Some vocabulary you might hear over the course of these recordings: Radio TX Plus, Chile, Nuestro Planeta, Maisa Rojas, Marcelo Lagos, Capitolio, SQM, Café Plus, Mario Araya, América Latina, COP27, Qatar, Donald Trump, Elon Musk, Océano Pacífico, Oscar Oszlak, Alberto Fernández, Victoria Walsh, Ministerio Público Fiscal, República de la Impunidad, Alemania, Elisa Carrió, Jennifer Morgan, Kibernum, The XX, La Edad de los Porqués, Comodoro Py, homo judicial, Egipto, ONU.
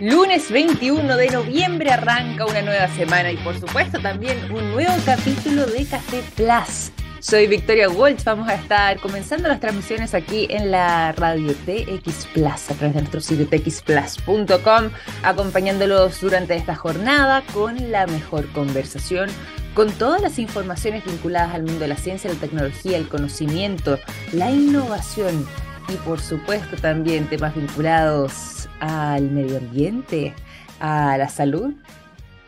Lunes 21 de noviembre arranca una nueva semana y por supuesto también un nuevo capítulo de Café Plus. Soy Victoria Walsh, vamos a estar comenzando las transmisiones aquí en la Radio TX Plus a través de nuestro sitio txplus.com, acompañándolos durante esta jornada con la mejor conversación, con todas las informaciones vinculadas al mundo de la ciencia, la tecnología, el conocimiento, la innovación y por supuesto también temas vinculados al medio ambiente, a la salud.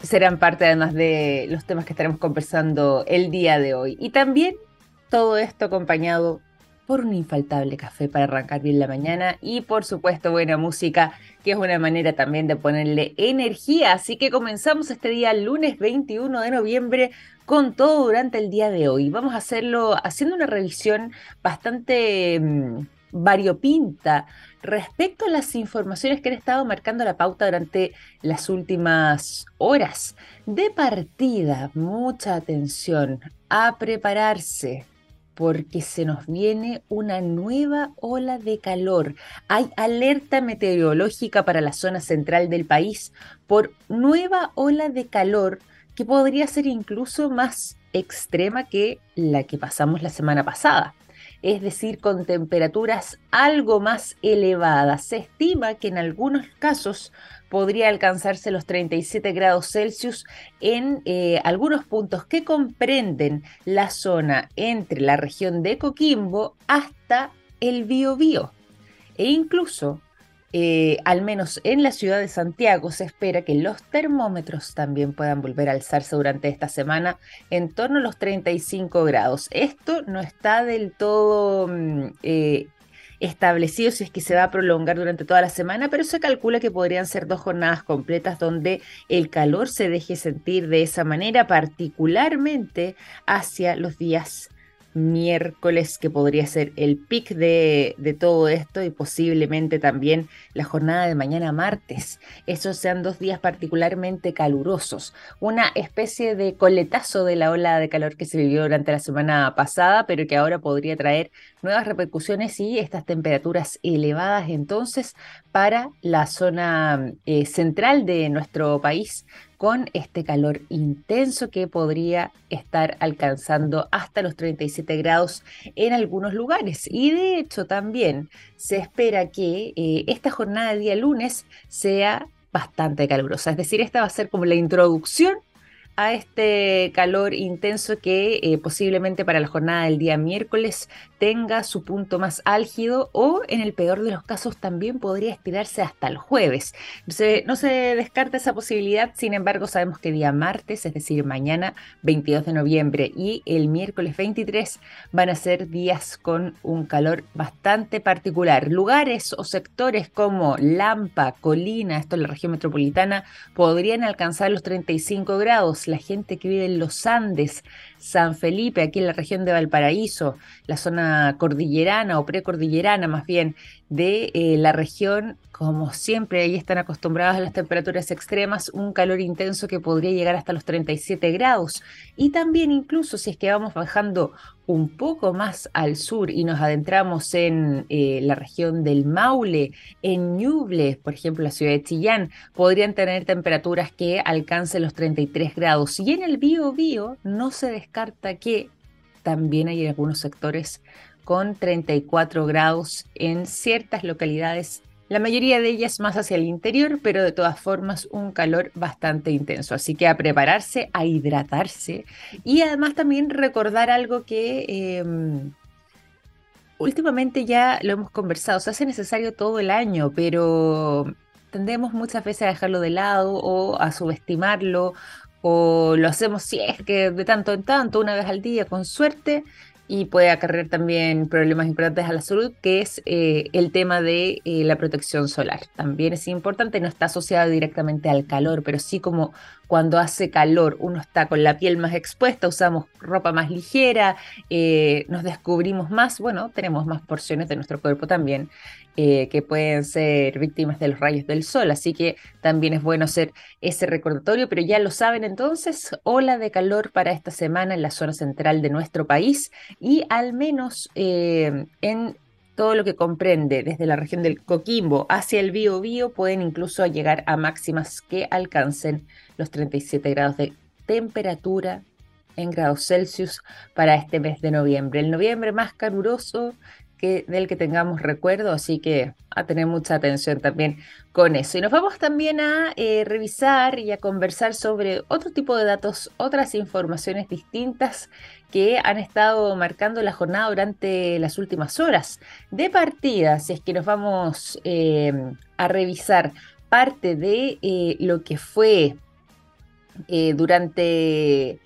Serán parte además de los temas que estaremos conversando el día de hoy. Y también todo esto acompañado por un infaltable café para arrancar bien la mañana y por supuesto buena música, que es una manera también de ponerle energía. Así que comenzamos este día lunes 21 de noviembre con todo durante el día de hoy. Vamos a hacerlo haciendo una revisión bastante variopinta respecto a las informaciones que han estado marcando la pauta durante las últimas horas. De partida, mucha atención, a prepararse, porque se nos viene una nueva ola de calor. Hay alerta meteorológica para la zona central del país por nueva ola de calor que podría ser incluso más extrema que la que pasamos la semana pasada. Es decir, con temperaturas algo más elevadas. Se estima que en algunos casos podría alcanzarse los 37 grados Celsius en algunos puntos que comprenden la zona entre la región de Coquimbo hasta el Biobío. E incluso, al menos en la ciudad de Santiago, se espera que los termómetros también puedan volver a alzarse durante esta semana en torno a los 35 grados. Esto no está del todo establecido si es que se va a prolongar durante toda la semana, pero se calcula que podrían ser 2 jornadas completas donde el calor se deje sentir de esa manera, particularmente hacia los días miércoles, que podría ser el pic de todo esto, y posiblemente también la jornada de mañana martes. Esos sean 2 días particularmente calurosos, una especie de coletazo de la ola de calor que se vivió durante la semana pasada, pero que ahora podría traer nuevas repercusiones y estas temperaturas elevadas entonces para la zona central de nuestro país, con este calor intenso que podría estar alcanzando hasta los 37 grados en algunos lugares. Y de hecho también se espera que esta jornada de día lunes sea bastante calurosa. Es decir, esta va a ser como la introducción a este calor intenso que posiblemente para la jornada del día miércoles tenga su punto más álgido, o en el peor de los casos también podría estirarse hasta el jueves. No se descarta esa posibilidad. Sin embargo, sabemos que día martes, es decir, mañana 22 de noviembre y el miércoles 23 van a ser días con un calor bastante particular. Lugares o sectores como Lampa, Colina, esto en la región metropolitana, podrían alcanzar los 35 grados. La gente que vive en los Andes, San Felipe, aquí en la región de Valparaíso, la zona cordillerana o precordillerana más bien de la región, como siempre, ahí están acostumbrados a las temperaturas extremas, un calor intenso que podría llegar hasta los 37 grados. Y también incluso si es que vamos bajando un poco más al sur y nos adentramos en la región del Maule, en Ñuble, por ejemplo, la ciudad de Chillán, podrían tener temperaturas que alcancen los 33 grados. Y en el Biobío no se descarta que también hay algunos sectores con 34 grados en ciertas localidades, la mayoría de ellas más hacia el interior, pero de todas formas un calor bastante intenso. Así que a prepararse, a hidratarse y además también recordar algo que últimamente ya lo hemos conversado, se hace necesario todo el año, pero tendemos muchas veces a dejarlo de lado o a subestimarlo, o lo hacemos si es que de tanto en tanto, una vez al día con suerte, y puede acarrear también problemas importantes a la salud, que es el tema de la protección solar. También es importante, no está asociado directamente al calor, pero sí como cuando hace calor uno está con la piel más expuesta, usamos ropa más ligera, nos descubrimos más, bueno, tenemos más porciones de nuestro cuerpo también que pueden ser víctimas de los rayos del sol, así que también es bueno hacer ese recordatorio. Pero ya lo saben entonces, ola de calor para esta semana en la zona central de nuestro país, y al menos en Todo lo que comprende desde la región del Coquimbo hacia el Biobío pueden incluso llegar a máximas que alcancen los 37 grados de temperatura en grados Celsius para este mes de noviembre. El noviembre más caluroso del que tengamos recuerdo, así que a tener mucha atención también con eso. Y nos vamos también a revisar y a conversar sobre otro tipo de datos, otras informaciones distintas que han estado marcando la jornada durante las últimas horas. De partida, si es que nos vamos a revisar parte de lo que fue durante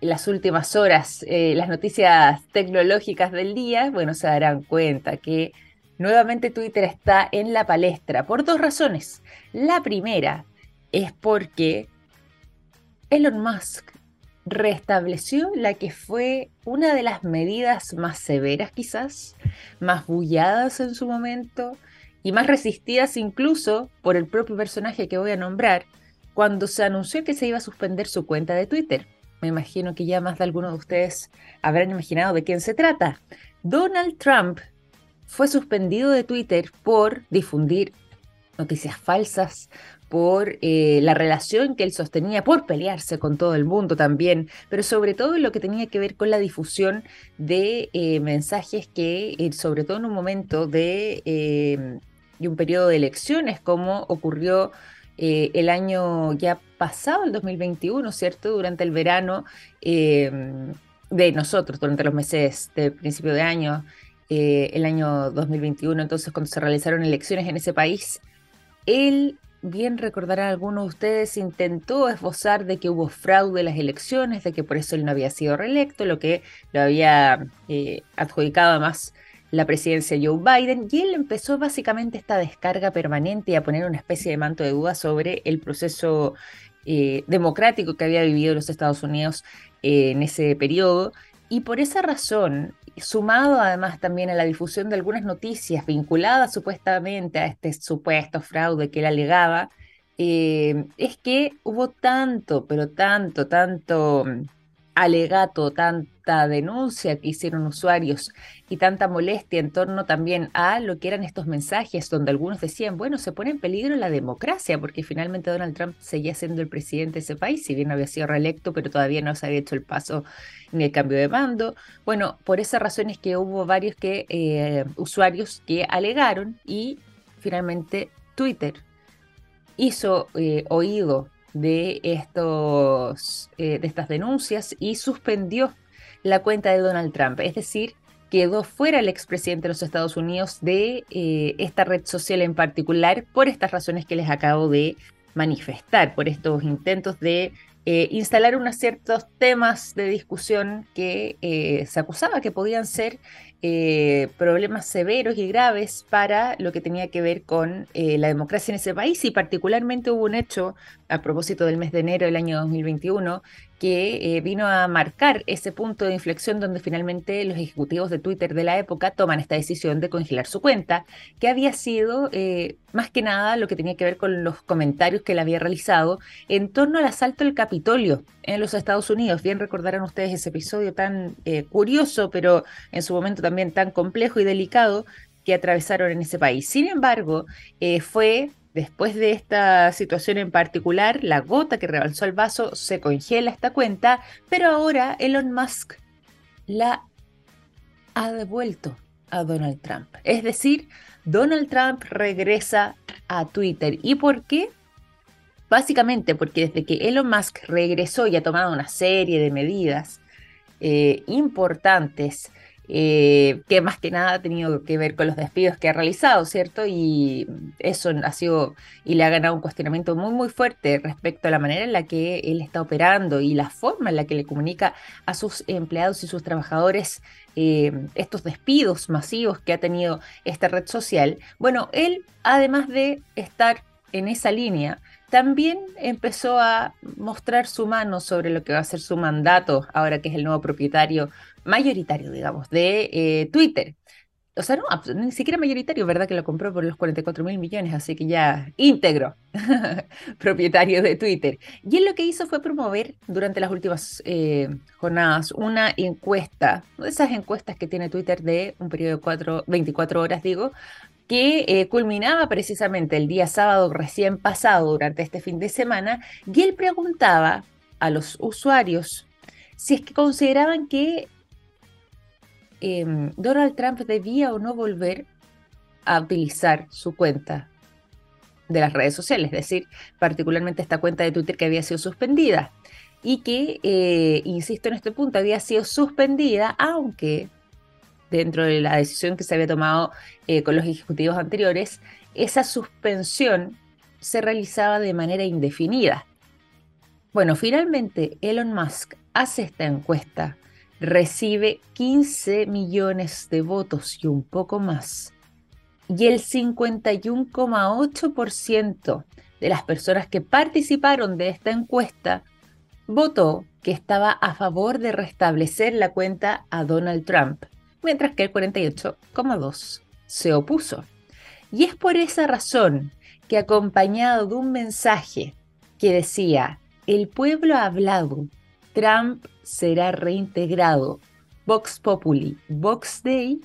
las últimas horas, las noticias tecnológicas del día, bueno, se darán cuenta que nuevamente Twitter está en la palestra por dos razones. La primera es porque Elon Musk restableció la que fue una de las medidas más severas quizás, más bulladas en su momento y más resistidas incluso por el propio personaje que voy a nombrar cuando se anunció que se iba a suspender su cuenta de Twitter. Me imagino que ya más de algunos de ustedes habrán imaginado de quién se trata. Donald Trump fue suspendido de Twitter por difundir noticias falsas, por la relación que él sostenía, por pelearse con todo el mundo también, pero sobre todo en lo que tenía que ver con la difusión de mensajes que, sobre todo en un momento de un periodo de elecciones, como ocurrió el año ya pasado, el 2021, ¿cierto? Durante el verano de nosotros, durante los meses de principio de año, el año 2021, entonces cuando se realizaron elecciones en ese país, él, bien recordarán algunos de ustedes, intentó esbozar de que hubo fraude en las elecciones, de que por eso él no había sido reelecto, lo que lo había adjudicado además la presidencia de Joe Biden, y él empezó básicamente esta descarga permanente y a poner una especie de manto de duda sobre el proceso democrático que había vivido los Estados Unidos en ese periodo, y por esa razón, sumado además también a la difusión de algunas noticias vinculadas supuestamente a este supuesto fraude que él alegaba, es que hubo tanto, pero tanto alegato, tanta denuncia que hicieron usuarios y tanta molestia en torno también a lo que eran estos mensajes donde algunos decían, bueno, se pone en peligro la democracia porque finalmente Donald Trump seguía siendo el presidente de ese país, si bien había sido reelecto, pero todavía no se había hecho el paso ni el cambio de mando. Bueno, por esas razones que hubo varios usuarios que alegaron y finalmente Twitter hizo oído de estas denuncias y suspendió la cuenta de Donald Trump, es decir, quedó fuera el expresidente de los Estados Unidos de esta red social en particular por estas razones que les acabo de manifestar, por estos intentos de instalar unos ciertos temas de discusión que se acusaba que podían ser problemas severos y graves para lo que tenía que ver con la democracia en ese país, y particularmente hubo un hecho a propósito del mes de enero del año 2021 que vino a marcar ese punto de inflexión donde finalmente los ejecutivos de Twitter de la época toman esta decisión de congelar su cuenta, que había sido más que nada lo que tenía que ver con los comentarios que él había realizado en torno al asalto al Capitolio en los Estados Unidos. Bien recordarán ustedes ese episodio tan curioso, pero en su momento también tan complejo y delicado que atravesaron en ese país. Sin embargo, fue después de esta situación en particular, la gota que rebalsó el vaso, se congela esta cuenta, pero ahora Elon Musk la ha devuelto a Donald Trump. Es decir, Donald Trump regresa a Twitter. ¿Y por qué? Básicamente porque desde que Elon Musk regresó y ha tomado una serie de medidas importantes, que más que nada ha tenido que ver con los despidos que ha realizado, ¿cierto? Y eso ha sido y le ha ganado un cuestionamiento muy muy fuerte respecto a la manera en la que él está operando y la forma en la que le comunica a sus empleados y sus trabajadores estos despidos masivos que ha tenido esta red social. Bueno, él, además de estar en esa línea, también empezó a mostrar su mano sobre lo que va a ser su mandato, ahora que es el nuevo propietario mayoritario, digamos, de Twitter. O sea, no, ni siquiera mayoritario, ¿verdad? Que lo compró por los 44.000 millones, así que ya íntegro, propietario de Twitter. Y él lo que hizo fue promover durante las últimas jornadas una encuesta, una de esas encuestas que tiene Twitter de un periodo de 24 horas, digo, que culminaba precisamente el día sábado recién pasado durante este fin de semana, y él preguntaba a los usuarios si es que consideraban que Donald Trump debía o no volver a utilizar su cuenta de las redes sociales, es decir, particularmente esta cuenta de Twitter que había sido suspendida y que, insisto en este punto, había sido suspendida, aunque dentro de la decisión que se había tomado con los ejecutivos anteriores, esa suspensión se realizaba de manera indefinida. Bueno, finalmente Elon Musk hace esta encuesta, recibe 15 millones de votos y un poco más. Y el 51,8% de las personas que participaron de esta encuesta votó que estaba a favor de restablecer la cuenta a Donald Trump, mientras que el 48,2% se opuso. Y es por esa razón que, acompañado de un mensaje que decía: el pueblo ha hablado, Trump será reintegrado, Vox Populi, Vox Dei,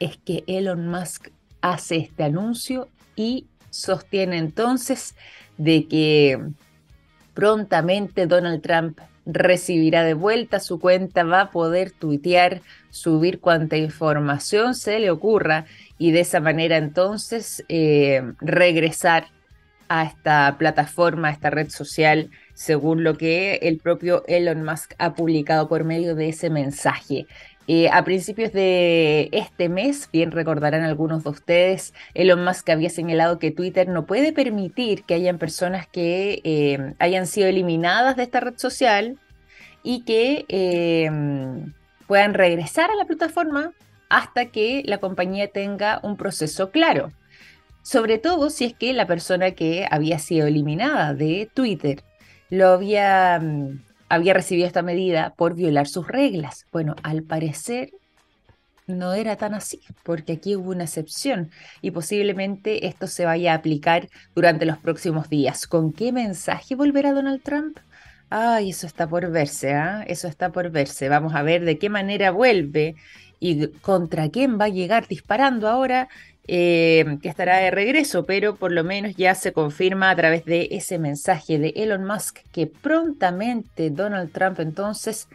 es que Elon Musk hace este anuncio y sostiene entonces de que prontamente Donald Trump recibirá de vuelta su cuenta, va a poder tuitear, subir cuanta información se le ocurra y de esa manera entonces regresar a esta plataforma, a esta red social, según lo que el propio Elon Musk ha publicado por medio de ese mensaje. A principios de este mes, bien recordarán algunos de ustedes, Elon Musk había señalado que Twitter no puede permitir que hayan personas que hayan sido eliminadas de esta red social y que puedan regresar a la plataforma hasta que la compañía tenga un proceso claro. Sobre todo si es que la persona que había sido eliminada de Twitter lo había recibido esta medida por violar sus reglas. Bueno, al parecer no era tan así, porque aquí hubo una excepción y posiblemente esto se vaya a aplicar durante los próximos días. ¿Con qué mensaje volverá Donald Trump? Ay, eso está por verse, eso está por verse. Vamos a ver de qué manera vuelve y contra quién va a llegar disparando ahora. Que estará de regreso, pero por lo menos ya se confirma a través de ese mensaje de Elon Musk que prontamente Donald Trump entonces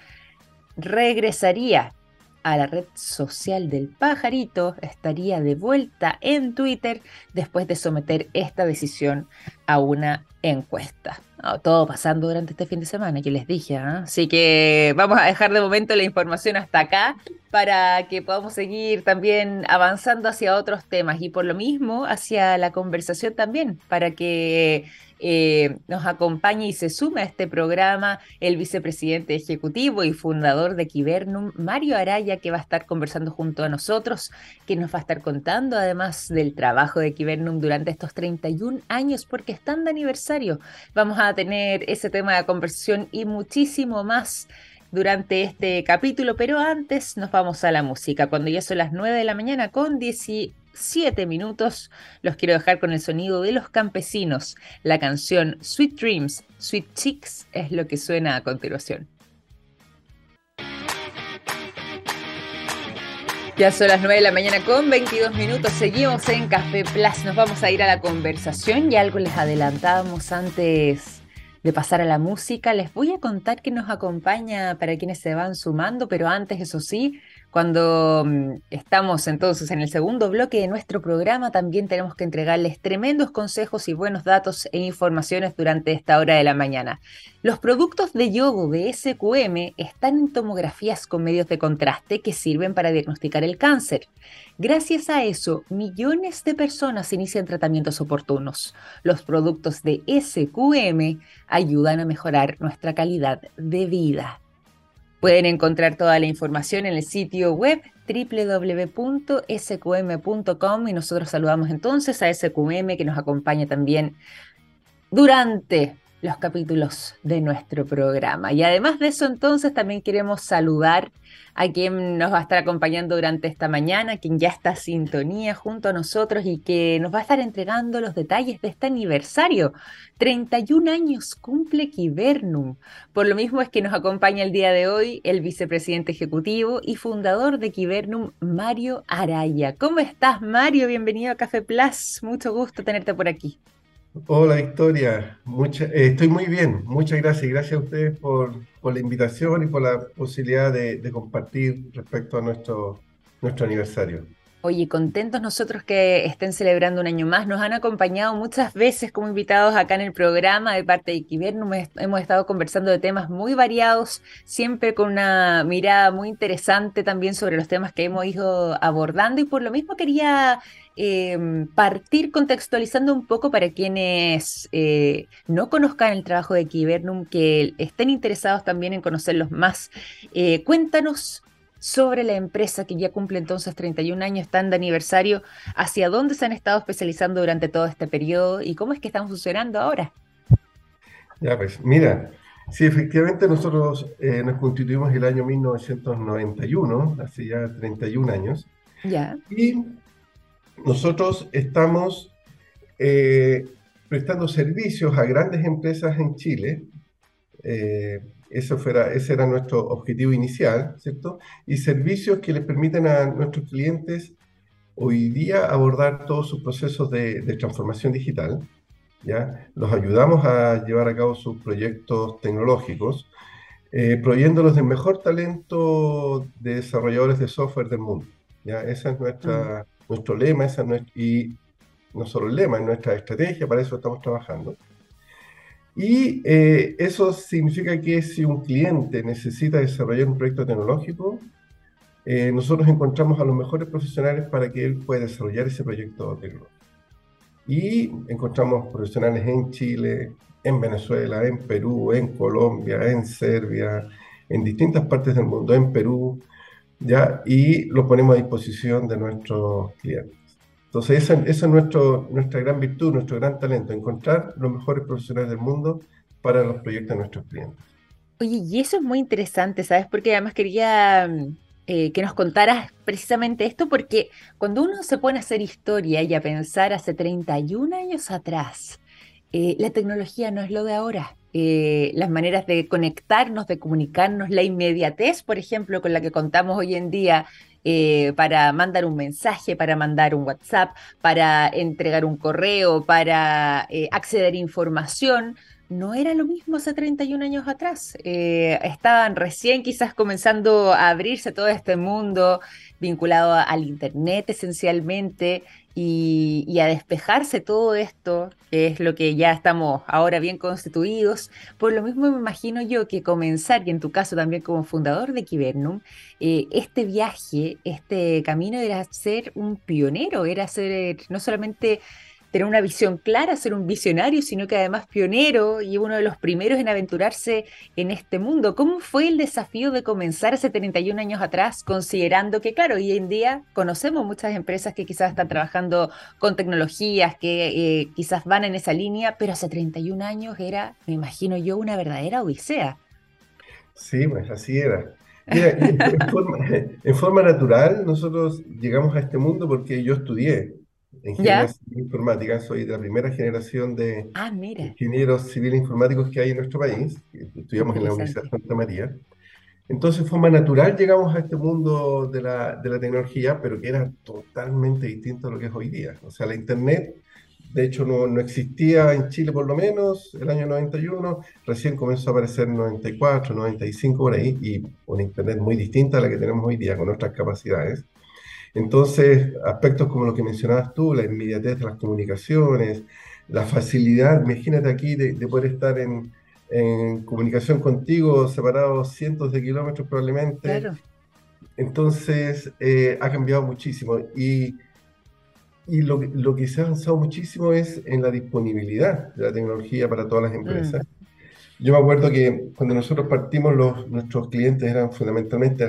regresaría a la red social del pajarito, estaría de vuelta en Twitter después de someter esta decisión a una encuesta. Oh, todo pasando durante este fin de semana, yo les dije, Así que vamos a dejar de momento la información hasta acá para que podamos seguir también avanzando hacia otros temas y por lo mismo hacia la conversación también, para que nos acompañe y se sume a este programa el vicepresidente ejecutivo y fundador de Kibernum, Mario Araya, que va a estar conversando junto a nosotros, que nos va a estar contando además del trabajo de Kibernum durante estos 31 años, porque están de aniversario. Vamos a tener ese tema de conversación y muchísimo más durante este capítulo, pero antes nos vamos a la música. Cuando ya son las 9 de la mañana con 17 minutos, los quiero dejar con el sonido de Los Campesinos. La canción Sweet Dreams, Sweet Chicks es lo que suena a continuación. Ya son las 9 de la mañana con 22 minutos, seguimos en Café Plus, nos vamos a ir a la conversación y algo les adelantábamos antes de pasar a la música. Les voy a contar que nos acompaña para quienes se van sumando, pero antes, eso sí, cuando estamos entonces en el segundo bloque de nuestro programa, también tenemos que entregarles tremendos consejos y buenos datos e informaciones durante esta hora de la mañana. Los productos de yodo de SQM están en tomografías con medios de contraste que sirven para diagnosticar el cáncer. Gracias a eso, millones de personas inician tratamientos oportunos. Los productos de SQM ayudan a mejorar nuestra calidad de vida. Pueden encontrar toda la información en el sitio web www.sqm.com y nosotros saludamos entonces a SQM que nos acompaña también durante los capítulos de nuestro programa. Y además de eso, entonces, también queremos saludar a quien nos va a estar acompañando durante esta mañana, quien ya está en sintonía junto a nosotros y que nos va a estar entregando los detalles de este aniversario. 31 años cumple Kibernum. Por lo mismo es que nos acompaña el día de hoy el vicepresidente ejecutivo y fundador de Kibernum, Mario Araya. ¿Cómo estás, Mario? Bienvenido a Café Plus. Mucho gusto tenerte por aquí. Hola Victoria, estoy muy bien, muchas gracias. Gracias a ustedes por la invitación y por la posibilidad de compartir respecto a nuestro aniversario. Oye, contentos nosotros que estén celebrando un año más. Nos han acompañado muchas veces como invitados acá en el programa de parte de Kibernum. Hemos estado conversando de temas muy variados, siempre con una mirada muy interesante también sobre los temas que hemos ido abordando. Y por lo mismo quería partir contextualizando un poco para quienes no conozcan el trabajo de Kibernum, que estén interesados también en conocerlos más. Cuéntanos sobre la empresa que ya cumple entonces 31 años, están de aniversario, hacia dónde se han estado especializando durante todo este periodo y cómo es que están funcionando ahora. Ya pues, mira, sí, efectivamente nosotros nos constituimos el año 1991, hace ya 31 años. Ya. Y nosotros estamos prestando servicios a grandes empresas en Chile. Ese era nuestro objetivo inicial, ¿cierto? Y servicios que les permiten a nuestros clientes hoy día abordar todos sus procesos de transformación digital, ¿ya? Los ayudamos a llevar a cabo sus proyectos tecnológicos, proveyéndolos del mejor talento de desarrolladores de software del mundo, ¿ya? Ese es nuestro lema, y no solo el lema, es nuestra estrategia, para eso estamos trabajando. Y eso significa que si un cliente necesita desarrollar un proyecto tecnológico, nosotros encontramos a los mejores profesionales para que él pueda desarrollar ese proyecto tecnológico. Y encontramos profesionales en Chile, en Venezuela, en Perú, en Colombia, en Serbia, en distintas partes del mundo, en Perú, ¿ya? Y lo ponemos a disposición de nuestros clientes. Entonces, esa es nuestra gran virtud, nuestro gran talento, encontrar los mejores profesionales del mundo para los proyectos de nuestros clientes. Oye, y eso es muy interesante, ¿sabes? Porque además quería que nos contaras precisamente esto, porque cuando uno se pone a hacer historia y a pensar hace 31 años atrás, la tecnología no es lo de ahora. Las maneras de conectarnos, de comunicarnos, la inmediatez, por ejemplo, con la que contamos hoy en día, para mandar un mensaje, para mandar un WhatsApp, para entregar un correo, para acceder a información, no era lo mismo hace 31 años atrás. Estaban recién quizás comenzando a abrirse todo este mundo vinculado al Internet esencialmente y a despejarse todo esto, que es lo que ya estamos ahora bien constituidos. Por lo mismo me imagino yo que comenzar, y en tu caso también como fundador de Kibernum, este viaje, este camino era ser un pionero, era ser no solamente tener una visión clara, ser un visionario, sino que además pionero y uno de los primeros en aventurarse en este mundo. ¿Cómo fue el desafío de comenzar hace 31 años atrás, considerando que, claro, hoy en día conocemos muchas empresas que quizás están trabajando con tecnologías, que quizás van en esa línea, pero hace 31 años era, me imagino yo, una verdadera odisea? Sí, pues así era. Mira, en forma natural nosotros llegamos a este mundo porque yo estudié ingeniería civil informática, soy de la primera generación de ingenieros civiles informáticos que hay en nuestro país, estudiamos en la Universidad de Santa María. Entonces, de forma natural llegamos a este mundo de la tecnología, pero que era totalmente distinto a lo que es hoy día. O sea, la Internet, de hecho, no existía en Chile por lo menos, el año 91, recién comenzó a aparecer en 94, 95 por ahí, y una Internet muy distinta a la que tenemos hoy día, con nuestras capacidades. Entonces, aspectos como lo que mencionabas tú, la inmediatez de las comunicaciones, la facilidad, imagínate aquí de poder estar en comunicación contigo, separados cientos de kilómetros probablemente. Claro. Entonces, ha cambiado muchísimo y lo que se ha avanzado muchísimo es en la disponibilidad de la tecnología para todas las empresas. Yo me acuerdo que cuando nosotros partimos, nuestros clientes eran fundamentalmente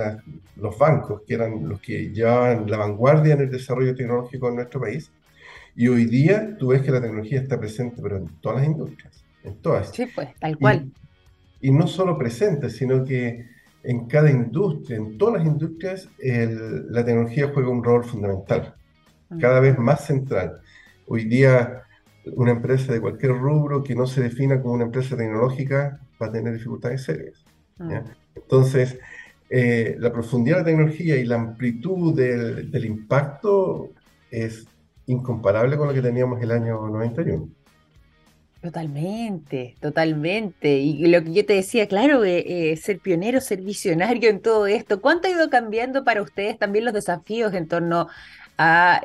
los bancos, que eran los que llevaban la vanguardia en el desarrollo tecnológico en nuestro país. Y hoy día tú ves que la tecnología está presente, pero en todas las industrias. en todas. Sí, pues, tal cual. Y no solo presentes, sino que en cada industria, en todas las industrias, la tecnología juega un rol fundamental, cada vez más central. Hoy día, una empresa de cualquier rubro que no se defina como una empresa tecnológica va a tener dificultades serias. ¿Ya? Entonces, la profundidad de la tecnología y la amplitud del impacto es incomparable con lo que teníamos el año 91. Totalmente, totalmente. Y lo que yo te decía, claro, ser pionero, ser visionario en todo esto. ¿Cuánto ha ido cambiando para ustedes también los desafíos en torno a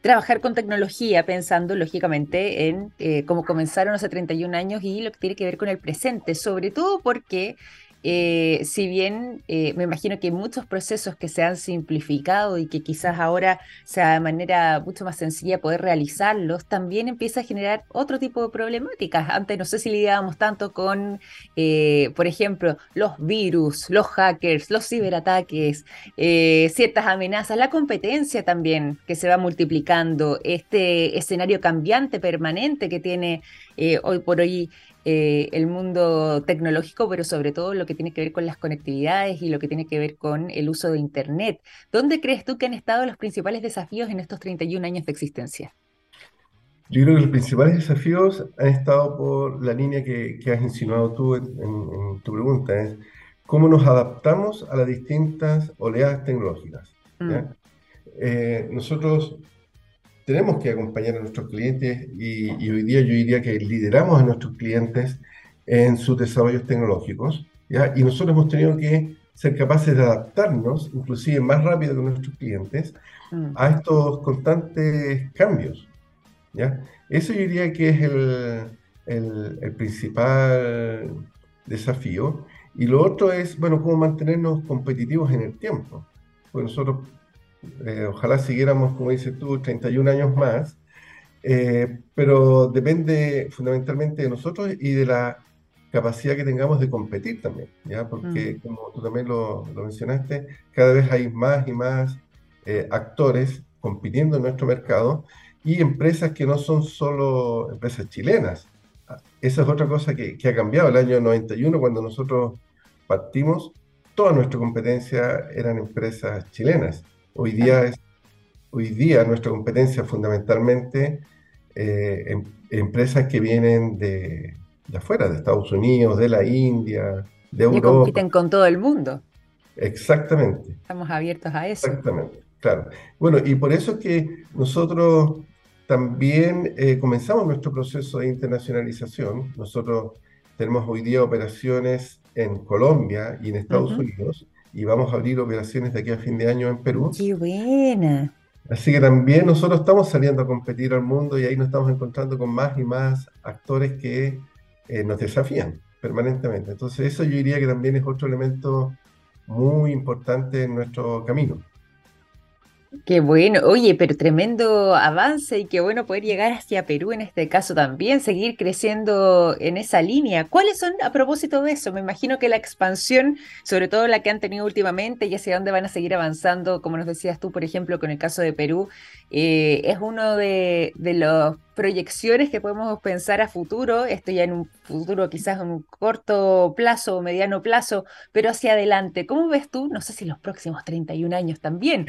trabajar con tecnología, pensando lógicamente en cómo comenzaron hace 31 años y lo que tiene que ver con el presente? Sobre todo porque, si bien me imagino que muchos procesos que se han simplificado y que quizás ahora sea de manera mucho más sencilla poder realizarlos, también empieza a generar otro tipo de problemáticas. Antes no sé si lidiábamos tanto con, por ejemplo, los virus, los hackers, los ciberataques, ciertas amenazas, la competencia también que se va multiplicando, este escenario cambiante permanente que tiene hoy por hoy el mundo tecnológico, pero sobre todo lo que tiene que ver con las conectividades y lo que tiene que ver con el uso de Internet. ¿Dónde crees tú que han estado los principales desafíos en estos 31 años de existencia? Yo creo que los principales desafíos han estado por la línea que has insinuado tú en tu pregunta, es cómo nos adaptamos a las distintas oleadas tecnológicas. ¿Ya? Nosotros tenemos que acompañar a nuestros clientes y hoy día yo diría que lideramos a nuestros clientes en sus desarrollos tecnológicos, ¿ya? Y nosotros hemos tenido que ser capaces de adaptarnos, inclusive más rápido que nuestros clientes, a estos constantes cambios, ¿ya? Eso yo diría que es el principal desafío. Y lo otro es, bueno, cómo mantenernos competitivos en el tiempo. Pues nosotros, ojalá siguiéramos, como dices tú, 31 años más, pero depende fundamentalmente de nosotros y de la capacidad que tengamos de competir también, ¿ya? Porque como tú también lo mencionaste, cada vez hay más y más actores compitiendo en nuestro mercado y empresas que no son solo empresas chilenas. Esa es otra cosa que ha cambiado. El año 91, cuando nosotros partimos, toda nuestra competencia eran empresas chilenas. Hoy día nuestra competencia fundamentalmente empresas que vienen de afuera, de Estados Unidos, de la India, de Europa. Y compiten con todo el mundo. Exactamente. Estamos abiertos a eso. Exactamente, claro. Bueno, y por eso es que nosotros también comenzamos nuestro proceso de internacionalización. Nosotros tenemos hoy día operaciones en Colombia y en Estados Unidos. Y vamos a abrir operaciones de aquí a fin de año en Perú. ¡Qué buena! Así que también nosotros estamos saliendo a competir al mundo y ahí nos estamos encontrando con más y más actores que nos desafían permanentemente. Entonces eso yo diría que también es otro elemento muy importante en nuestro camino. Qué bueno, oye, pero tremendo avance y qué bueno poder llegar hacia Perú en este caso también, seguir creciendo en esa línea. ¿Cuáles son, a propósito de eso? Me imagino que la expansión, sobre todo la que han tenido últimamente y hacia dónde van a seguir avanzando, como nos decías tú, por ejemplo, con el caso de Perú, es uno de los proyecciones que podemos pensar a futuro, esto ya en un futuro quizás en un corto plazo o mediano plazo, pero hacia adelante. ¿Cómo ves tú? No sé si los próximos 31 años también,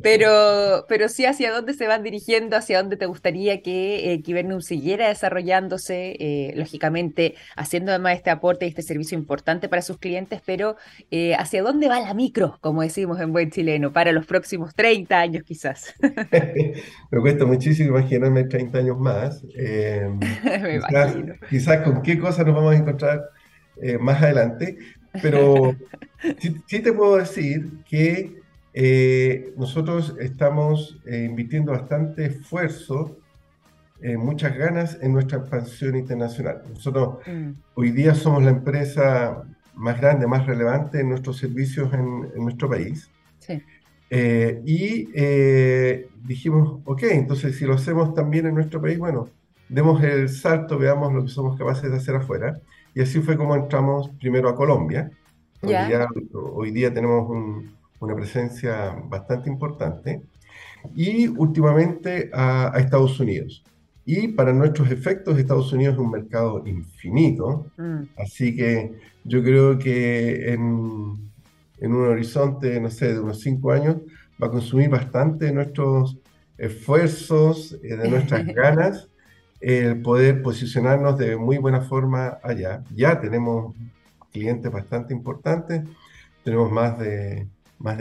pero sí hacia dónde se van dirigiendo, hacia dónde te gustaría que Kibernum siguiera desarrollándose, lógicamente haciendo además este aporte y este servicio importante para sus clientes, pero hacia dónde va la micro, como decimos en buen chileno, para los próximos 30 años quizás. Me cuesta muchísimo imaginarme 30 años más, quizás con qué cosas nos vamos a encontrar más adelante, pero sí te puedo decir que nosotros estamos invirtiendo bastante esfuerzo, muchas ganas en nuestra expansión internacional. Nosotros hoy día somos la empresa más grande, más relevante en nuestros servicios en nuestro país. Sí. Dijimos, ok, entonces si lo hacemos también en nuestro país, bueno, demos el salto, veamos lo que somos capaces de hacer afuera. Y así fue como entramos primero a Colombia. Yeah. Hoy día tenemos una presencia bastante importante. Y últimamente a Estados Unidos. Y para nuestros efectos, Estados Unidos es un mercado infinito. Así que yo creo que en un horizonte, no sé, de unos 5 años, va a consumir bastante de nuestros esfuerzos, de nuestras ganas, el poder posicionarnos de muy buena forma allá. Ya tenemos clientes bastante importantes, tenemos más de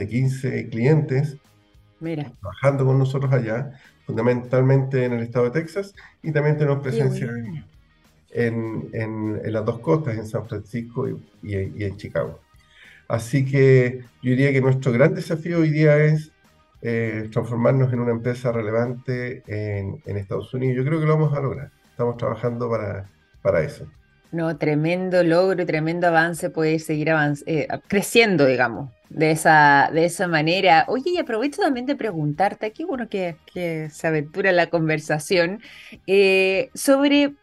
15 clientes. Mira. Trabajando con nosotros allá, fundamentalmente en el estado de Texas, y también tenemos presencia en las dos costas, en San Francisco y en Chicago. Así que yo diría que nuestro gran desafío hoy día es transformarnos en una empresa relevante en Estados Unidos. Yo creo que lo vamos a lograr. Estamos trabajando para eso. No, tremendo logro y tremendo avance, poder seguir creciendo, digamos, de esa manera. Oye, y aprovecho también de preguntarte, aquí bueno que se aventura la conversación, sobre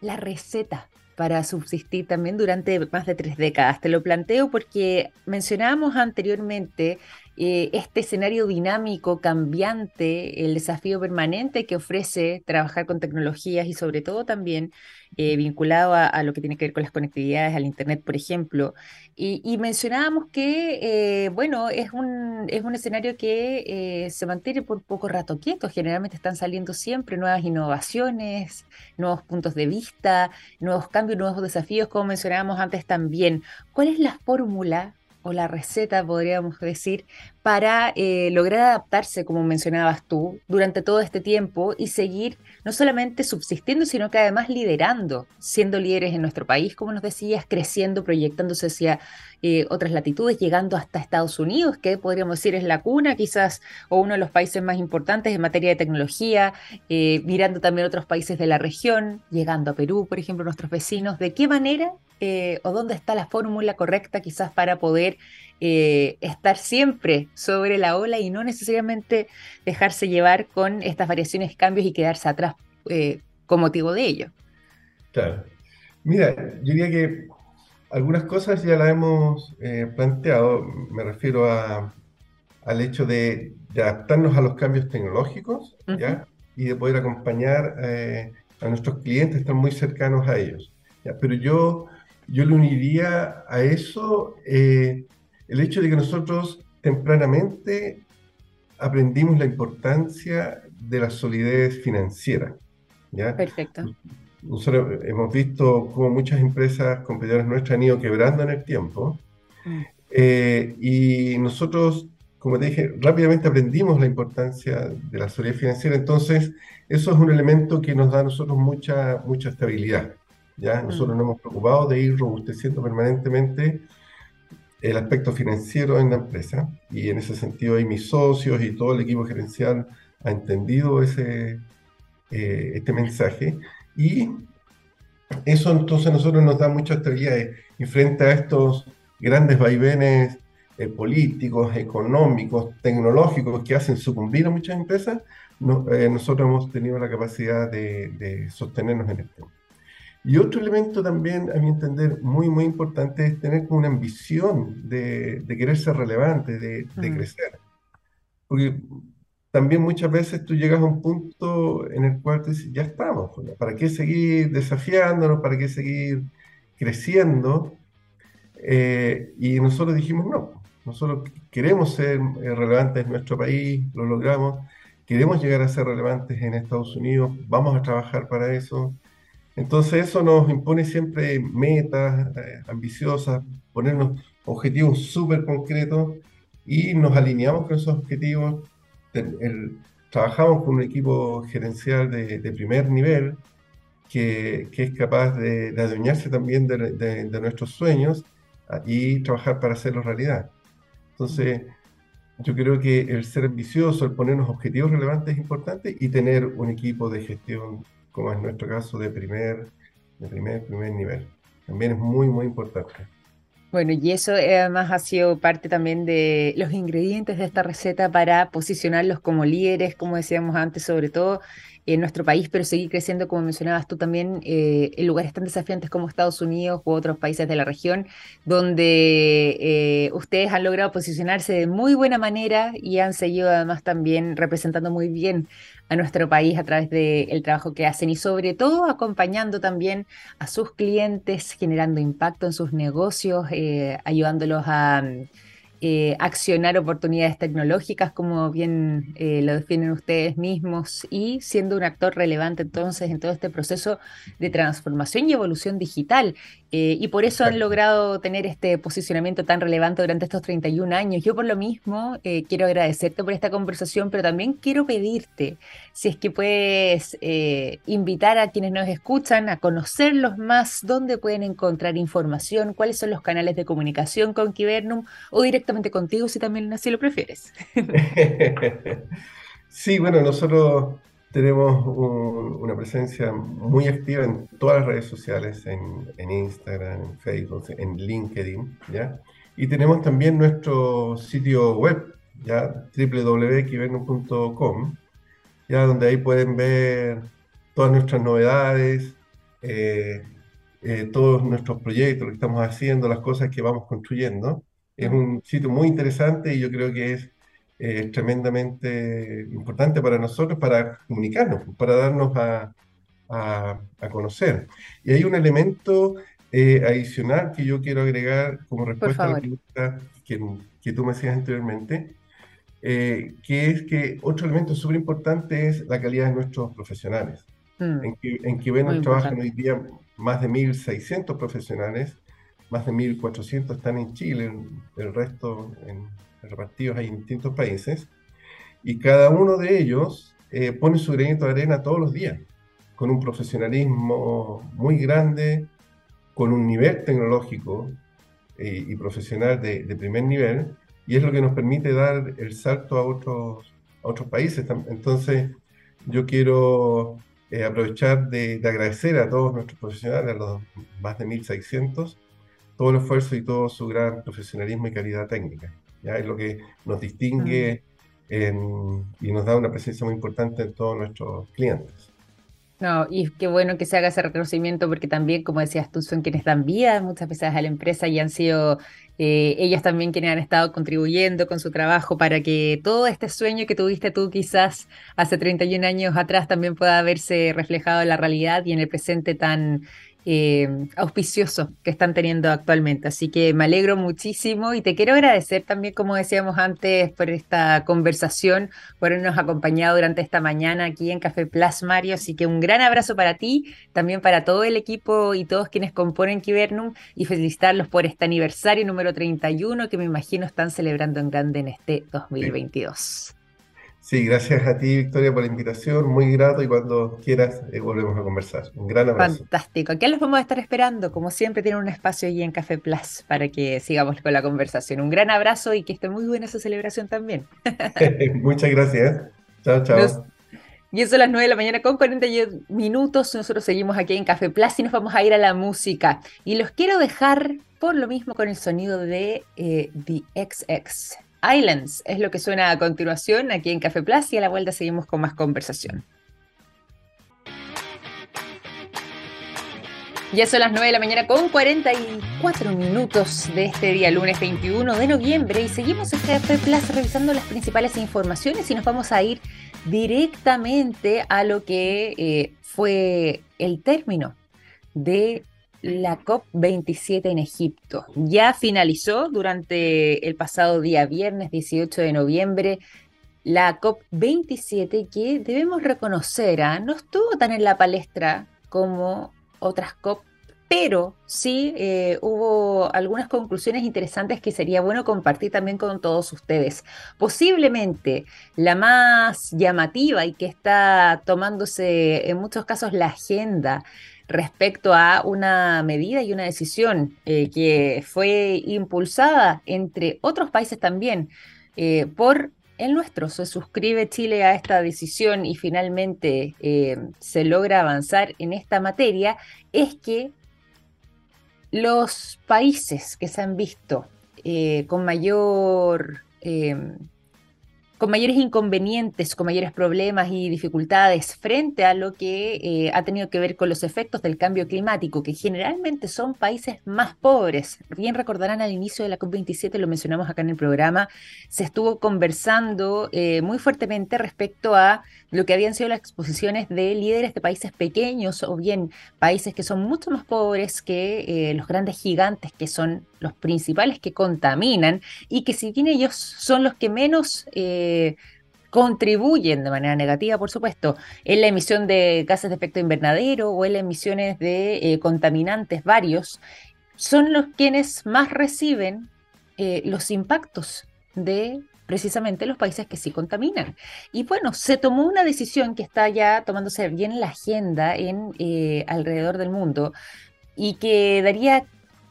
la receta para subsistir también durante más de 3 décadas. Te lo planteo porque mencionábamos anteriormente este escenario dinámico, cambiante, el desafío permanente que ofrece trabajar con tecnologías y sobre todo también vinculado a lo que tiene que ver con las conectividades, al Internet, por ejemplo. Y mencionábamos que, bueno, es un escenario que se mantiene por poco rato quieto. Generalmente están saliendo siempre nuevas innovaciones, nuevos puntos de vista, nuevos cambios, nuevos desafíos, como mencionábamos antes también. ¿Cuál es la fórmula o la receta, podríamos decir, para lograr adaptarse, como mencionabas tú, durante todo este tiempo y seguir no solamente subsistiendo, sino que además liderando, siendo líderes en nuestro país, como nos decías, creciendo, proyectándose hacia otras latitudes, llegando hasta Estados Unidos, que podríamos decir es la cuna quizás, o uno de los países más importantes en materia de tecnología, mirando también otros países de la región, llegando a Perú, por ejemplo, nuestros vecinos? ¿De qué manera o dónde está la fórmula correcta quizás para poder estar siempre sobre la ola y no necesariamente dejarse llevar con estas variaciones, cambios y quedarse atrás con motivo de ello? Claro. Mira, yo diría que algunas cosas ya las hemos planteado. Me refiero al hecho de adaptarnos a los cambios tecnológicos, uh-huh, ¿ya? Y de poder acompañar a nuestros clientes, estar muy cercanos a ellos, ¿ya? Pero yo le uniría a eso el hecho de que nosotros tempranamente aprendimos la importancia de la solidez financiera, ¿ya? Perfecto. Nosotros hemos visto cómo muchas empresas competidoras nuestras han ido quebrando en el tiempo, y nosotros, como te dije, rápidamente aprendimos la importancia de la solidez financiera. Entonces eso es un elemento que nos da a nosotros mucha estabilidad, ¿ya? Nosotros nos hemos preocupado de ir robusteciendo permanentemente el aspecto financiero en la empresa, y en ese sentido ahí mis socios y todo el equipo gerencial ha entendido este mensaje, y eso entonces a nosotros nos da mucha estabilidad, y frente a estos grandes vaivenes políticos, económicos, tecnológicos que hacen sucumbir a muchas empresas, nosotros hemos tenido la capacidad de sostenernos en el tiempo. Y otro elemento también, a mi entender, muy, muy importante es tener como una ambición de querer ser relevante, de crecer. Porque también muchas veces tú llegas a un punto en el cual te dices, ya estamos, ¿para qué seguir desafiándonos? ¿Para qué seguir creciendo? Y nosotros dijimos, no, nosotros queremos ser relevantes en nuestro país, lo logramos, queremos llegar a ser relevantes en Estados Unidos, vamos a trabajar para eso. Entonces eso nos impone siempre metas ambiciosas, ponernos objetivos súper concretos, y nos alineamos con esos objetivos. Trabajamos con un equipo gerencial de primer nivel que es capaz de adueñarse también de nuestros sueños y trabajar para hacerlos realidad. Entonces yo creo que el ser ambicioso, el ponernos objetivos relevantes es importante, y tener un equipo de gestión, como es nuestro caso, de primer nivel, también es muy, muy importante. Bueno, y eso además ha sido parte también de los ingredientes de esta receta para posicionarlos como líderes, como decíamos antes, sobre todo en nuestro país, pero seguir creciendo, como mencionabas tú también, en lugares tan desafiantes como Estados Unidos u otros países de la región, donde ustedes han logrado posicionarse de muy buena manera y han seguido además también representando muy bien a nuestro país a través del trabajo que hacen y sobre todo acompañando también a sus clientes, generando impacto en sus negocios, ayudándolos a accionar oportunidades tecnológicas, como bien lo definen ustedes mismos, y siendo un actor relevante entonces en todo este proceso de transformación y evolución digital. Y por eso han logrado tener este posicionamiento tan relevante durante estos 31 años. Yo por lo mismo quiero agradecerte por esta conversación, pero también quiero pedirte si es que puedes invitar a quienes nos escuchan a conocerlos más, dónde pueden encontrar información, cuáles son los canales de comunicación con Kibernum o directamente contigo, si también así lo prefieres. Sí, bueno, nosotros tenemos una presencia muy activa en todas las redes sociales, en Instagram, en Facebook, en LinkedIn, ¿ya? Y tenemos también nuestro sitio web, ¿ya? www.sqm.com, ¿ya? Donde ahí pueden ver todas nuestras novedades, todos nuestros proyectos, lo que estamos haciendo, las cosas que vamos construyendo. Es un sitio muy interesante y yo creo que es tremendamente importante para nosotros, para comunicarnos, para darnos a conocer. Y hay un elemento adicional que yo quiero agregar como respuesta a la pregunta que tú me hacías anteriormente, que es que otro elemento súper importante es la calidad de nuestros profesionales. En Kibernum trabajan hoy día más de 1.600 profesionales, más de 1.400 están en Chile, el resto repartidos en distintos países, y cada uno de ellos pone su granito de arena todos los días, con un profesionalismo muy grande, con un nivel tecnológico y profesional de primer nivel, y es lo que nos permite dar el salto a otros países. Entonces, yo quiero aprovechar de agradecer a todos nuestros profesionales, a los más de 1.600, todo el esfuerzo y todo su gran profesionalismo y calidad técnica, ¿ya? Es lo que nos distingue y nos da una presencia muy importante en todos nuestros clientes. No, y qué bueno que se haga ese reconocimiento porque también, como decías tú, son quienes dan vida muchas veces a la empresa y han sido ellas también quienes han estado contribuyendo con su trabajo para que todo este sueño que tuviste tú quizás hace 31 años atrás también pueda verse reflejado en la realidad y en el presente tan auspiciosos que están teniendo actualmente. Así que me alegro muchísimo y te quiero agradecer también, como decíamos antes, por esta conversación, por habernos acompañado durante esta mañana aquí en Café Plus, Mario. Así que un gran abrazo para ti, también para todo el equipo y todos quienes componen Kibernum, y felicitarlos por este aniversario número 31 que me imagino están celebrando en grande en este 2022. Sí, gracias a ti, Victoria, por la invitación, muy grato, y cuando quieras volvemos a conversar. Un gran abrazo. Fantástico, aquí los vamos a estar esperando, como siempre tienen un espacio allí en Café Plus para que sigamos con la conversación. Un gran abrazo y que esté muy buena esa celebración también. Muchas gracias, chao, chao. Y son las 9 de la mañana con 41 minutos, nosotros seguimos aquí en Café Plus y nos vamos a ir a la música. Y los quiero dejar por lo mismo con el sonido de The XX. Islands es lo que suena a continuación aquí en Café Plus, y a la vuelta seguimos con más conversación. Ya son las 9 de la mañana con 44 minutos de este día, lunes 21 de noviembre, y seguimos en Café Plus revisando las principales informaciones y nos vamos a ir directamente a lo que fue el término de la COP27 en Egipto. Ya finalizó durante el pasado día viernes 18 de noviembre la COP27, que debemos reconocer, no estuvo tan en la palestra como otras COP, pero sí hubo algunas conclusiones interesantes que sería bueno compartir también con todos ustedes. Posiblemente la más llamativa y que está tomándose en muchos casos la agenda respecto a una medida y una decisión que fue impulsada, entre otros países también, por el nuestro. Se suscribe Chile a esta decisión y finalmente se logra avanzar en esta materia, es que los países que se han visto con mayor con mayores inconvenientes, con mayores problemas y dificultades frente a lo que ha tenido que ver con los efectos del cambio climático, que generalmente son países más pobres. Bien recordarán, al inicio de la COP27, lo mencionamos acá en el programa, se estuvo conversando muy fuertemente respecto a lo que habían sido las exposiciones de líderes de países pequeños o bien países que son mucho más pobres que los grandes gigantes, que son los principales que contaminan y que si bien ellos son los que menos contribuyen de manera negativa, por supuesto, en la emisión de gases de efecto invernadero o en las emisiones de contaminantes varios, son los quienes más reciben los impactos de precisamente los países que sí contaminan. Y bueno, se tomó una decisión que está ya tomándose bien en la agenda en alrededor del mundo y que daría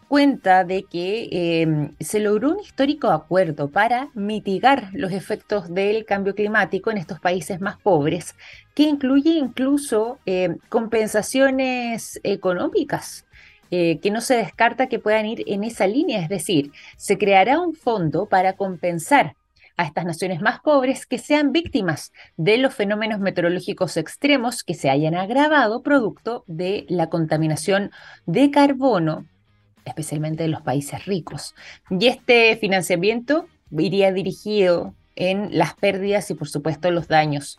cuenta de que se logró un histórico acuerdo para mitigar los efectos del cambio climático en estos países más pobres, que incluye incluso compensaciones económicas, que no se descarta que puedan ir en esa línea. Es decir, se creará un fondo para compensar a estas naciones más pobres que sean víctimas de los fenómenos meteorológicos extremos que se hayan agravado producto de la contaminación de carbono, especialmente de los países ricos. Y este financiamiento iría dirigido en las pérdidas y, por supuesto, los daños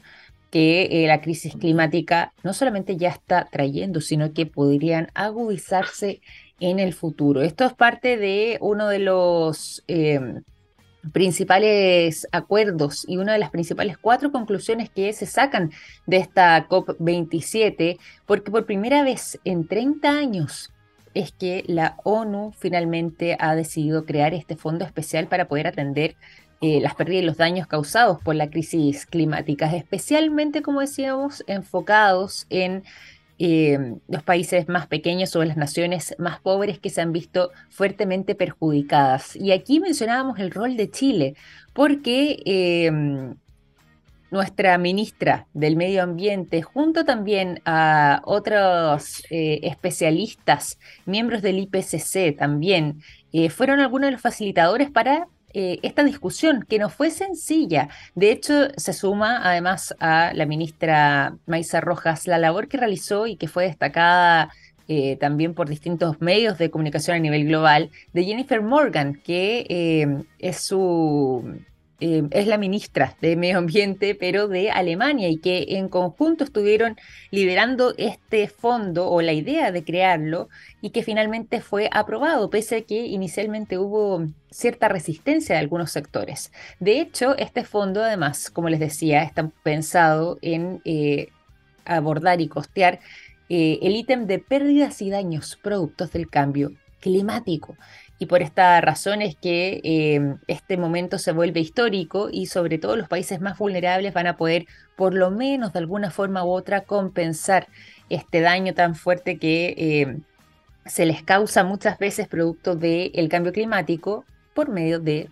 que la crisis climática no solamente ya está trayendo, sino que podrían agudizarse en el futuro. Esto es parte de uno de los principales acuerdos y una de las principales 4 conclusiones que se sacan de esta COP27, porque por primera vez en 30 años es que la ONU finalmente ha decidido crear este fondo especial para poder atender las pérdidas y los daños causados por la crisis climática, especialmente, como decíamos, enfocados en los países más pequeños o las naciones más pobres que se han visto fuertemente perjudicadas. Y aquí mencionábamos el rol de Chile, porque nuestra ministra del Medio Ambiente, junto también a otros especialistas, miembros del IPCC también, fueron algunos de los facilitadores para esta discusión, que no fue sencilla. De hecho, se suma además a la ministra Maisa Rojas la labor que realizó y que fue destacada también por distintos medios de comunicación a nivel global, de Jennifer Morgan, que es la ministra de Medio Ambiente, pero de Alemania, y que en conjunto estuvieron liderando este fondo o la idea de crearlo, y que finalmente fue aprobado, pese a que inicialmente hubo cierta resistencia de algunos sectores. De hecho, este fondo, además, como les decía, está pensado en abordar y costear el ítem de pérdidas y daños productos del cambio climático. Y por esta razón es que este momento se vuelve histórico y sobre todo los países más vulnerables van a poder, por lo menos de alguna forma u otra, compensar este daño tan fuerte que se les causa muchas veces producto del cambio climático por medio de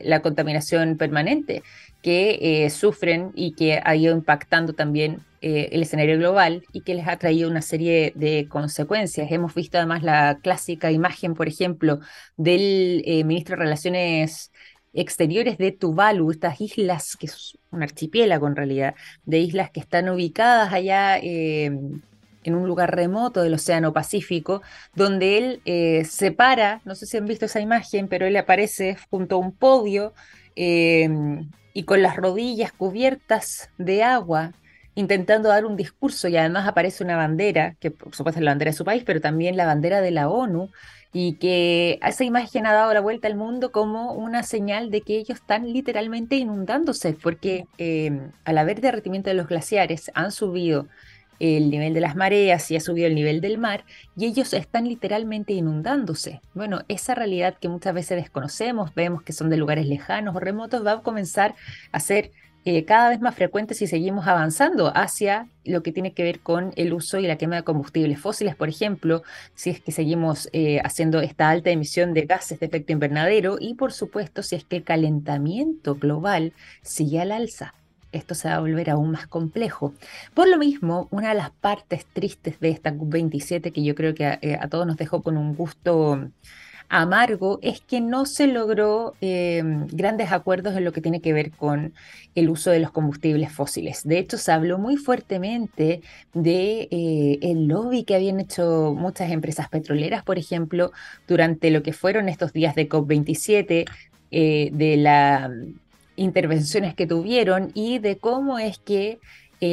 la contaminación permanente que sufren y que ha ido impactando también el escenario global y que les ha traído una serie de consecuencias. Hemos visto además la clásica imagen, por ejemplo, del ministro de Relaciones Exteriores de Tuvalu, estas islas, que es un archipiélago en realidad, de islas que están ubicadas allá en un lugar remoto del Océano Pacífico, donde él se para, no sé si han visto esa imagen, pero él aparece junto a un podio y con las rodillas cubiertas de agua, intentando dar un discurso, y además aparece una bandera, que por supuesto es la bandera de su país, pero también la bandera de la ONU, y que esa imagen ha dado la vuelta al mundo como una señal de que ellos están literalmente inundándose, porque al haber derretimiento de los glaciares han subido el nivel de las mareas y ha subido el nivel del mar, y ellos están literalmente inundándose. Bueno, esa realidad que muchas veces desconocemos, vemos que son de lugares lejanos o remotos, va a comenzar a ser cada vez más frecuente si seguimos avanzando hacia lo que tiene que ver con el uso y la quema de combustibles fósiles, por ejemplo, si es que seguimos haciendo esta alta emisión de gases de efecto invernadero y, por supuesto, si es que el calentamiento global sigue al alza. Esto se va a volver aún más complejo. Por lo mismo, una de las partes tristes de esta COP27, que yo creo que a todos nos dejó con un gusto amargo es que no se logró grandes acuerdos en lo que tiene que ver con el uso de los combustibles fósiles. De hecho, se habló muy fuertemente de el lobby que habían hecho muchas empresas petroleras, por ejemplo, durante lo que fueron estos días de COP27, de las intervenciones que tuvieron y de cómo es que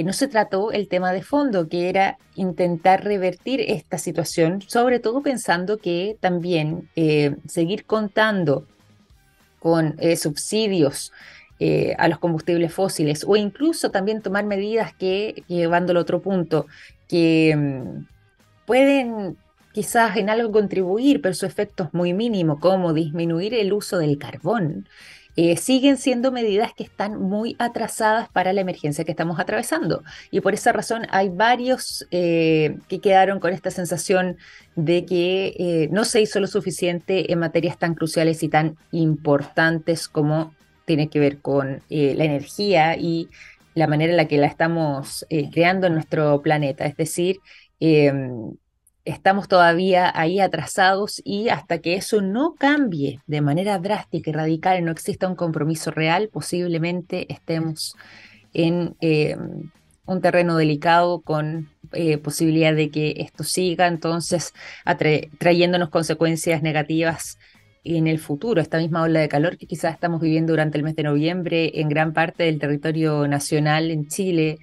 no se trató el tema de fondo, que era intentar revertir esta situación, sobre todo pensando que también seguir contando con subsidios a los combustibles fósiles, o incluso también tomar medidas que, llevándolo a otro punto, que pueden quizás en algo contribuir, pero su efecto es muy mínimo, como disminuir el uso del carbón. Siguen siendo medidas que están muy atrasadas para la emergencia que estamos atravesando. Y por esa razón hay varios que quedaron con esta sensación de que no se hizo lo suficiente en materias tan cruciales y tan importantes como tiene que ver con la energía y la manera en la que la estamos creando en nuestro planeta. Es decir, estamos todavía ahí atrasados y hasta que eso no cambie de manera drástica y radical y no exista un compromiso real, posiblemente estemos en un terreno delicado con posibilidad de que esto siga entonces trayéndonos consecuencias negativas en el futuro. Esta misma ola de calor que quizás estamos viviendo durante el mes de noviembre en gran parte del territorio nacional en Chile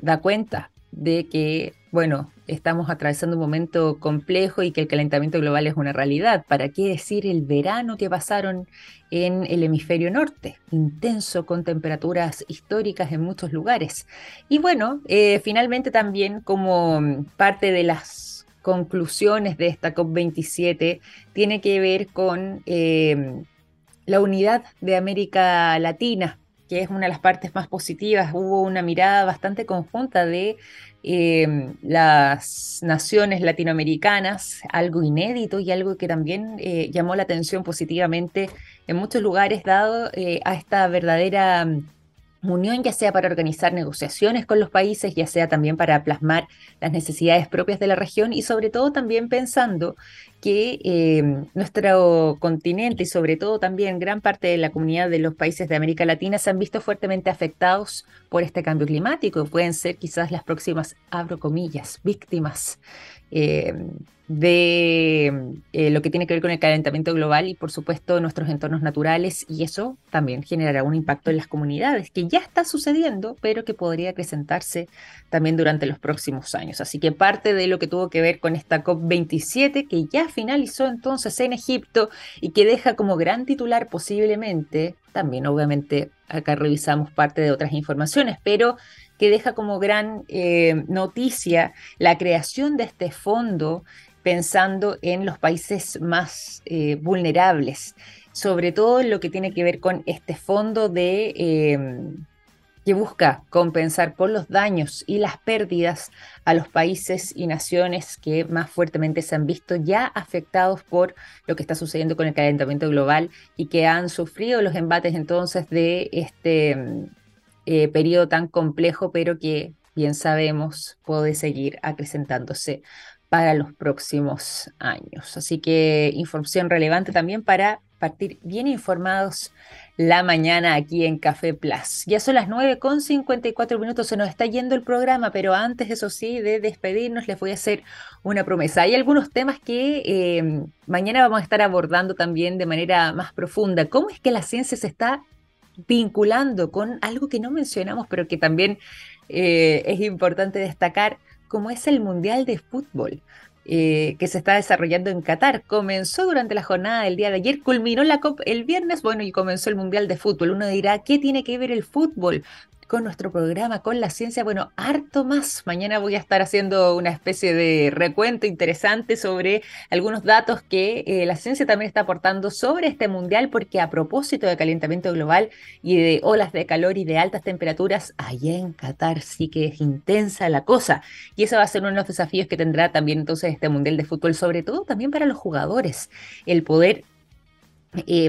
da cuenta de que, bueno, estamos atravesando un momento complejo y que el calentamiento global es una realidad. ¿Para qué decir el verano que pasaron en el hemisferio norte? Intenso, con temperaturas históricas en muchos lugares. Y bueno, finalmente también, como parte de las conclusiones de esta COP27, tiene que ver con la unidad de América Latina, que es una de las partes más positivas. Hubo una mirada bastante conjunta de las naciones latinoamericanas, algo inédito y algo que también llamó la atención positivamente en muchos lugares, dado a esta verdadera unión, ya sea para organizar negociaciones con los países, ya sea también para plasmar las necesidades propias de la región, y sobre todo también pensando que nuestro continente y sobre todo también gran parte de la comunidad de los países de América Latina se han visto fuertemente afectados por este cambio climático. Pueden ser quizás las próximas, abro comillas, víctimas de lo que tiene que ver con el calentamiento global y por supuesto nuestros entornos naturales, y eso también generará un impacto en las comunidades que ya está sucediendo pero que podría acrecentarse también durante los próximos años. Así que parte de lo que tuvo que ver con esta COP27, que ya finalizó entonces en Egipto y que deja como gran titular posiblemente, también obviamente acá revisamos parte de otras informaciones, pero que deja como gran noticia la creación de este fondo pensando en los países más vulnerables, sobre todo en lo que tiene que ver con este fondo de que busca compensar por los daños y las pérdidas a los países y naciones que más fuertemente se han visto ya afectados por lo que está sucediendo con el calentamiento global y que han sufrido los embates entonces de este periodo tan complejo, pero que bien sabemos puede seguir acrecentándose para los próximos años. Así que información relevante también para partir bien informados la mañana aquí en Café Plus. Ya son las 9:54, se nos está yendo el programa, pero antes, eso sí, de despedirnos, les voy a hacer una promesa. Hay algunos temas que mañana vamos a estar abordando también de manera más profunda. ¿Cómo es que la ciencia se está vinculando con algo que no mencionamos, pero que también es importante destacar, como es el Mundial de Fútbol que se está desarrollando en Qatar? Comenzó durante la jornada del día de ayer, culminó la COP el viernes, bueno, y comenzó el Mundial de Fútbol. Uno dirá, ¿qué tiene que ver el fútbol con nuestro programa, con la ciencia? Bueno, harto más. Mañana voy a estar haciendo una especie de recuento interesante sobre algunos datos que la ciencia también está aportando sobre este mundial, porque a propósito de calentamiento global y de olas de calor y de altas temperaturas, allá en Qatar sí que es intensa la cosa, y eso va a ser uno de los desafíos que tendrá también entonces este mundial de fútbol, sobre todo también para los jugadores, el poder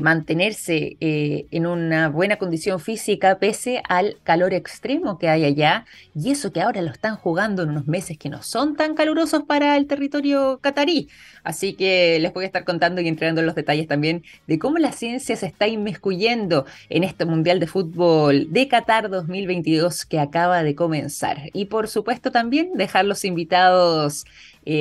mantenerse en una buena condición física pese al calor extremo que hay allá, y eso que ahora lo están jugando en unos meses que no son tan calurosos para el territorio catarí. Así que les voy a estar contando y entrando en los detalles también de cómo la ciencia se está inmiscuyendo en este Mundial de Fútbol de Qatar 2022 que acaba de comenzar. Y por supuesto también dejar los invitados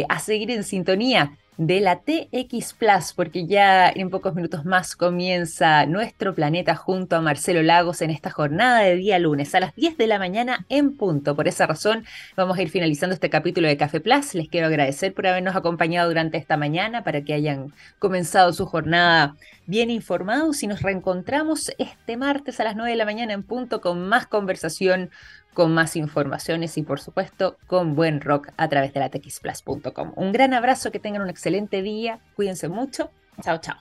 a seguir en sintonía de la TX Plus, porque ya en pocos minutos más comienza Nuestro Planeta junto a Marcelo Lagos en esta jornada de día lunes a las 10 de la mañana en punto. Por esa razón vamos a ir finalizando este capítulo de Café Plus. Les quiero agradecer por habernos acompañado durante esta mañana, para que hayan comenzado su jornada bien informados, y nos reencontramos este martes a las 9 de la mañana en punto con más conversación, con más informaciones y por supuesto con buen rock a través de la txplus.com. Un gran abrazo, que tengan un excelente día, cuídense mucho, chao chao.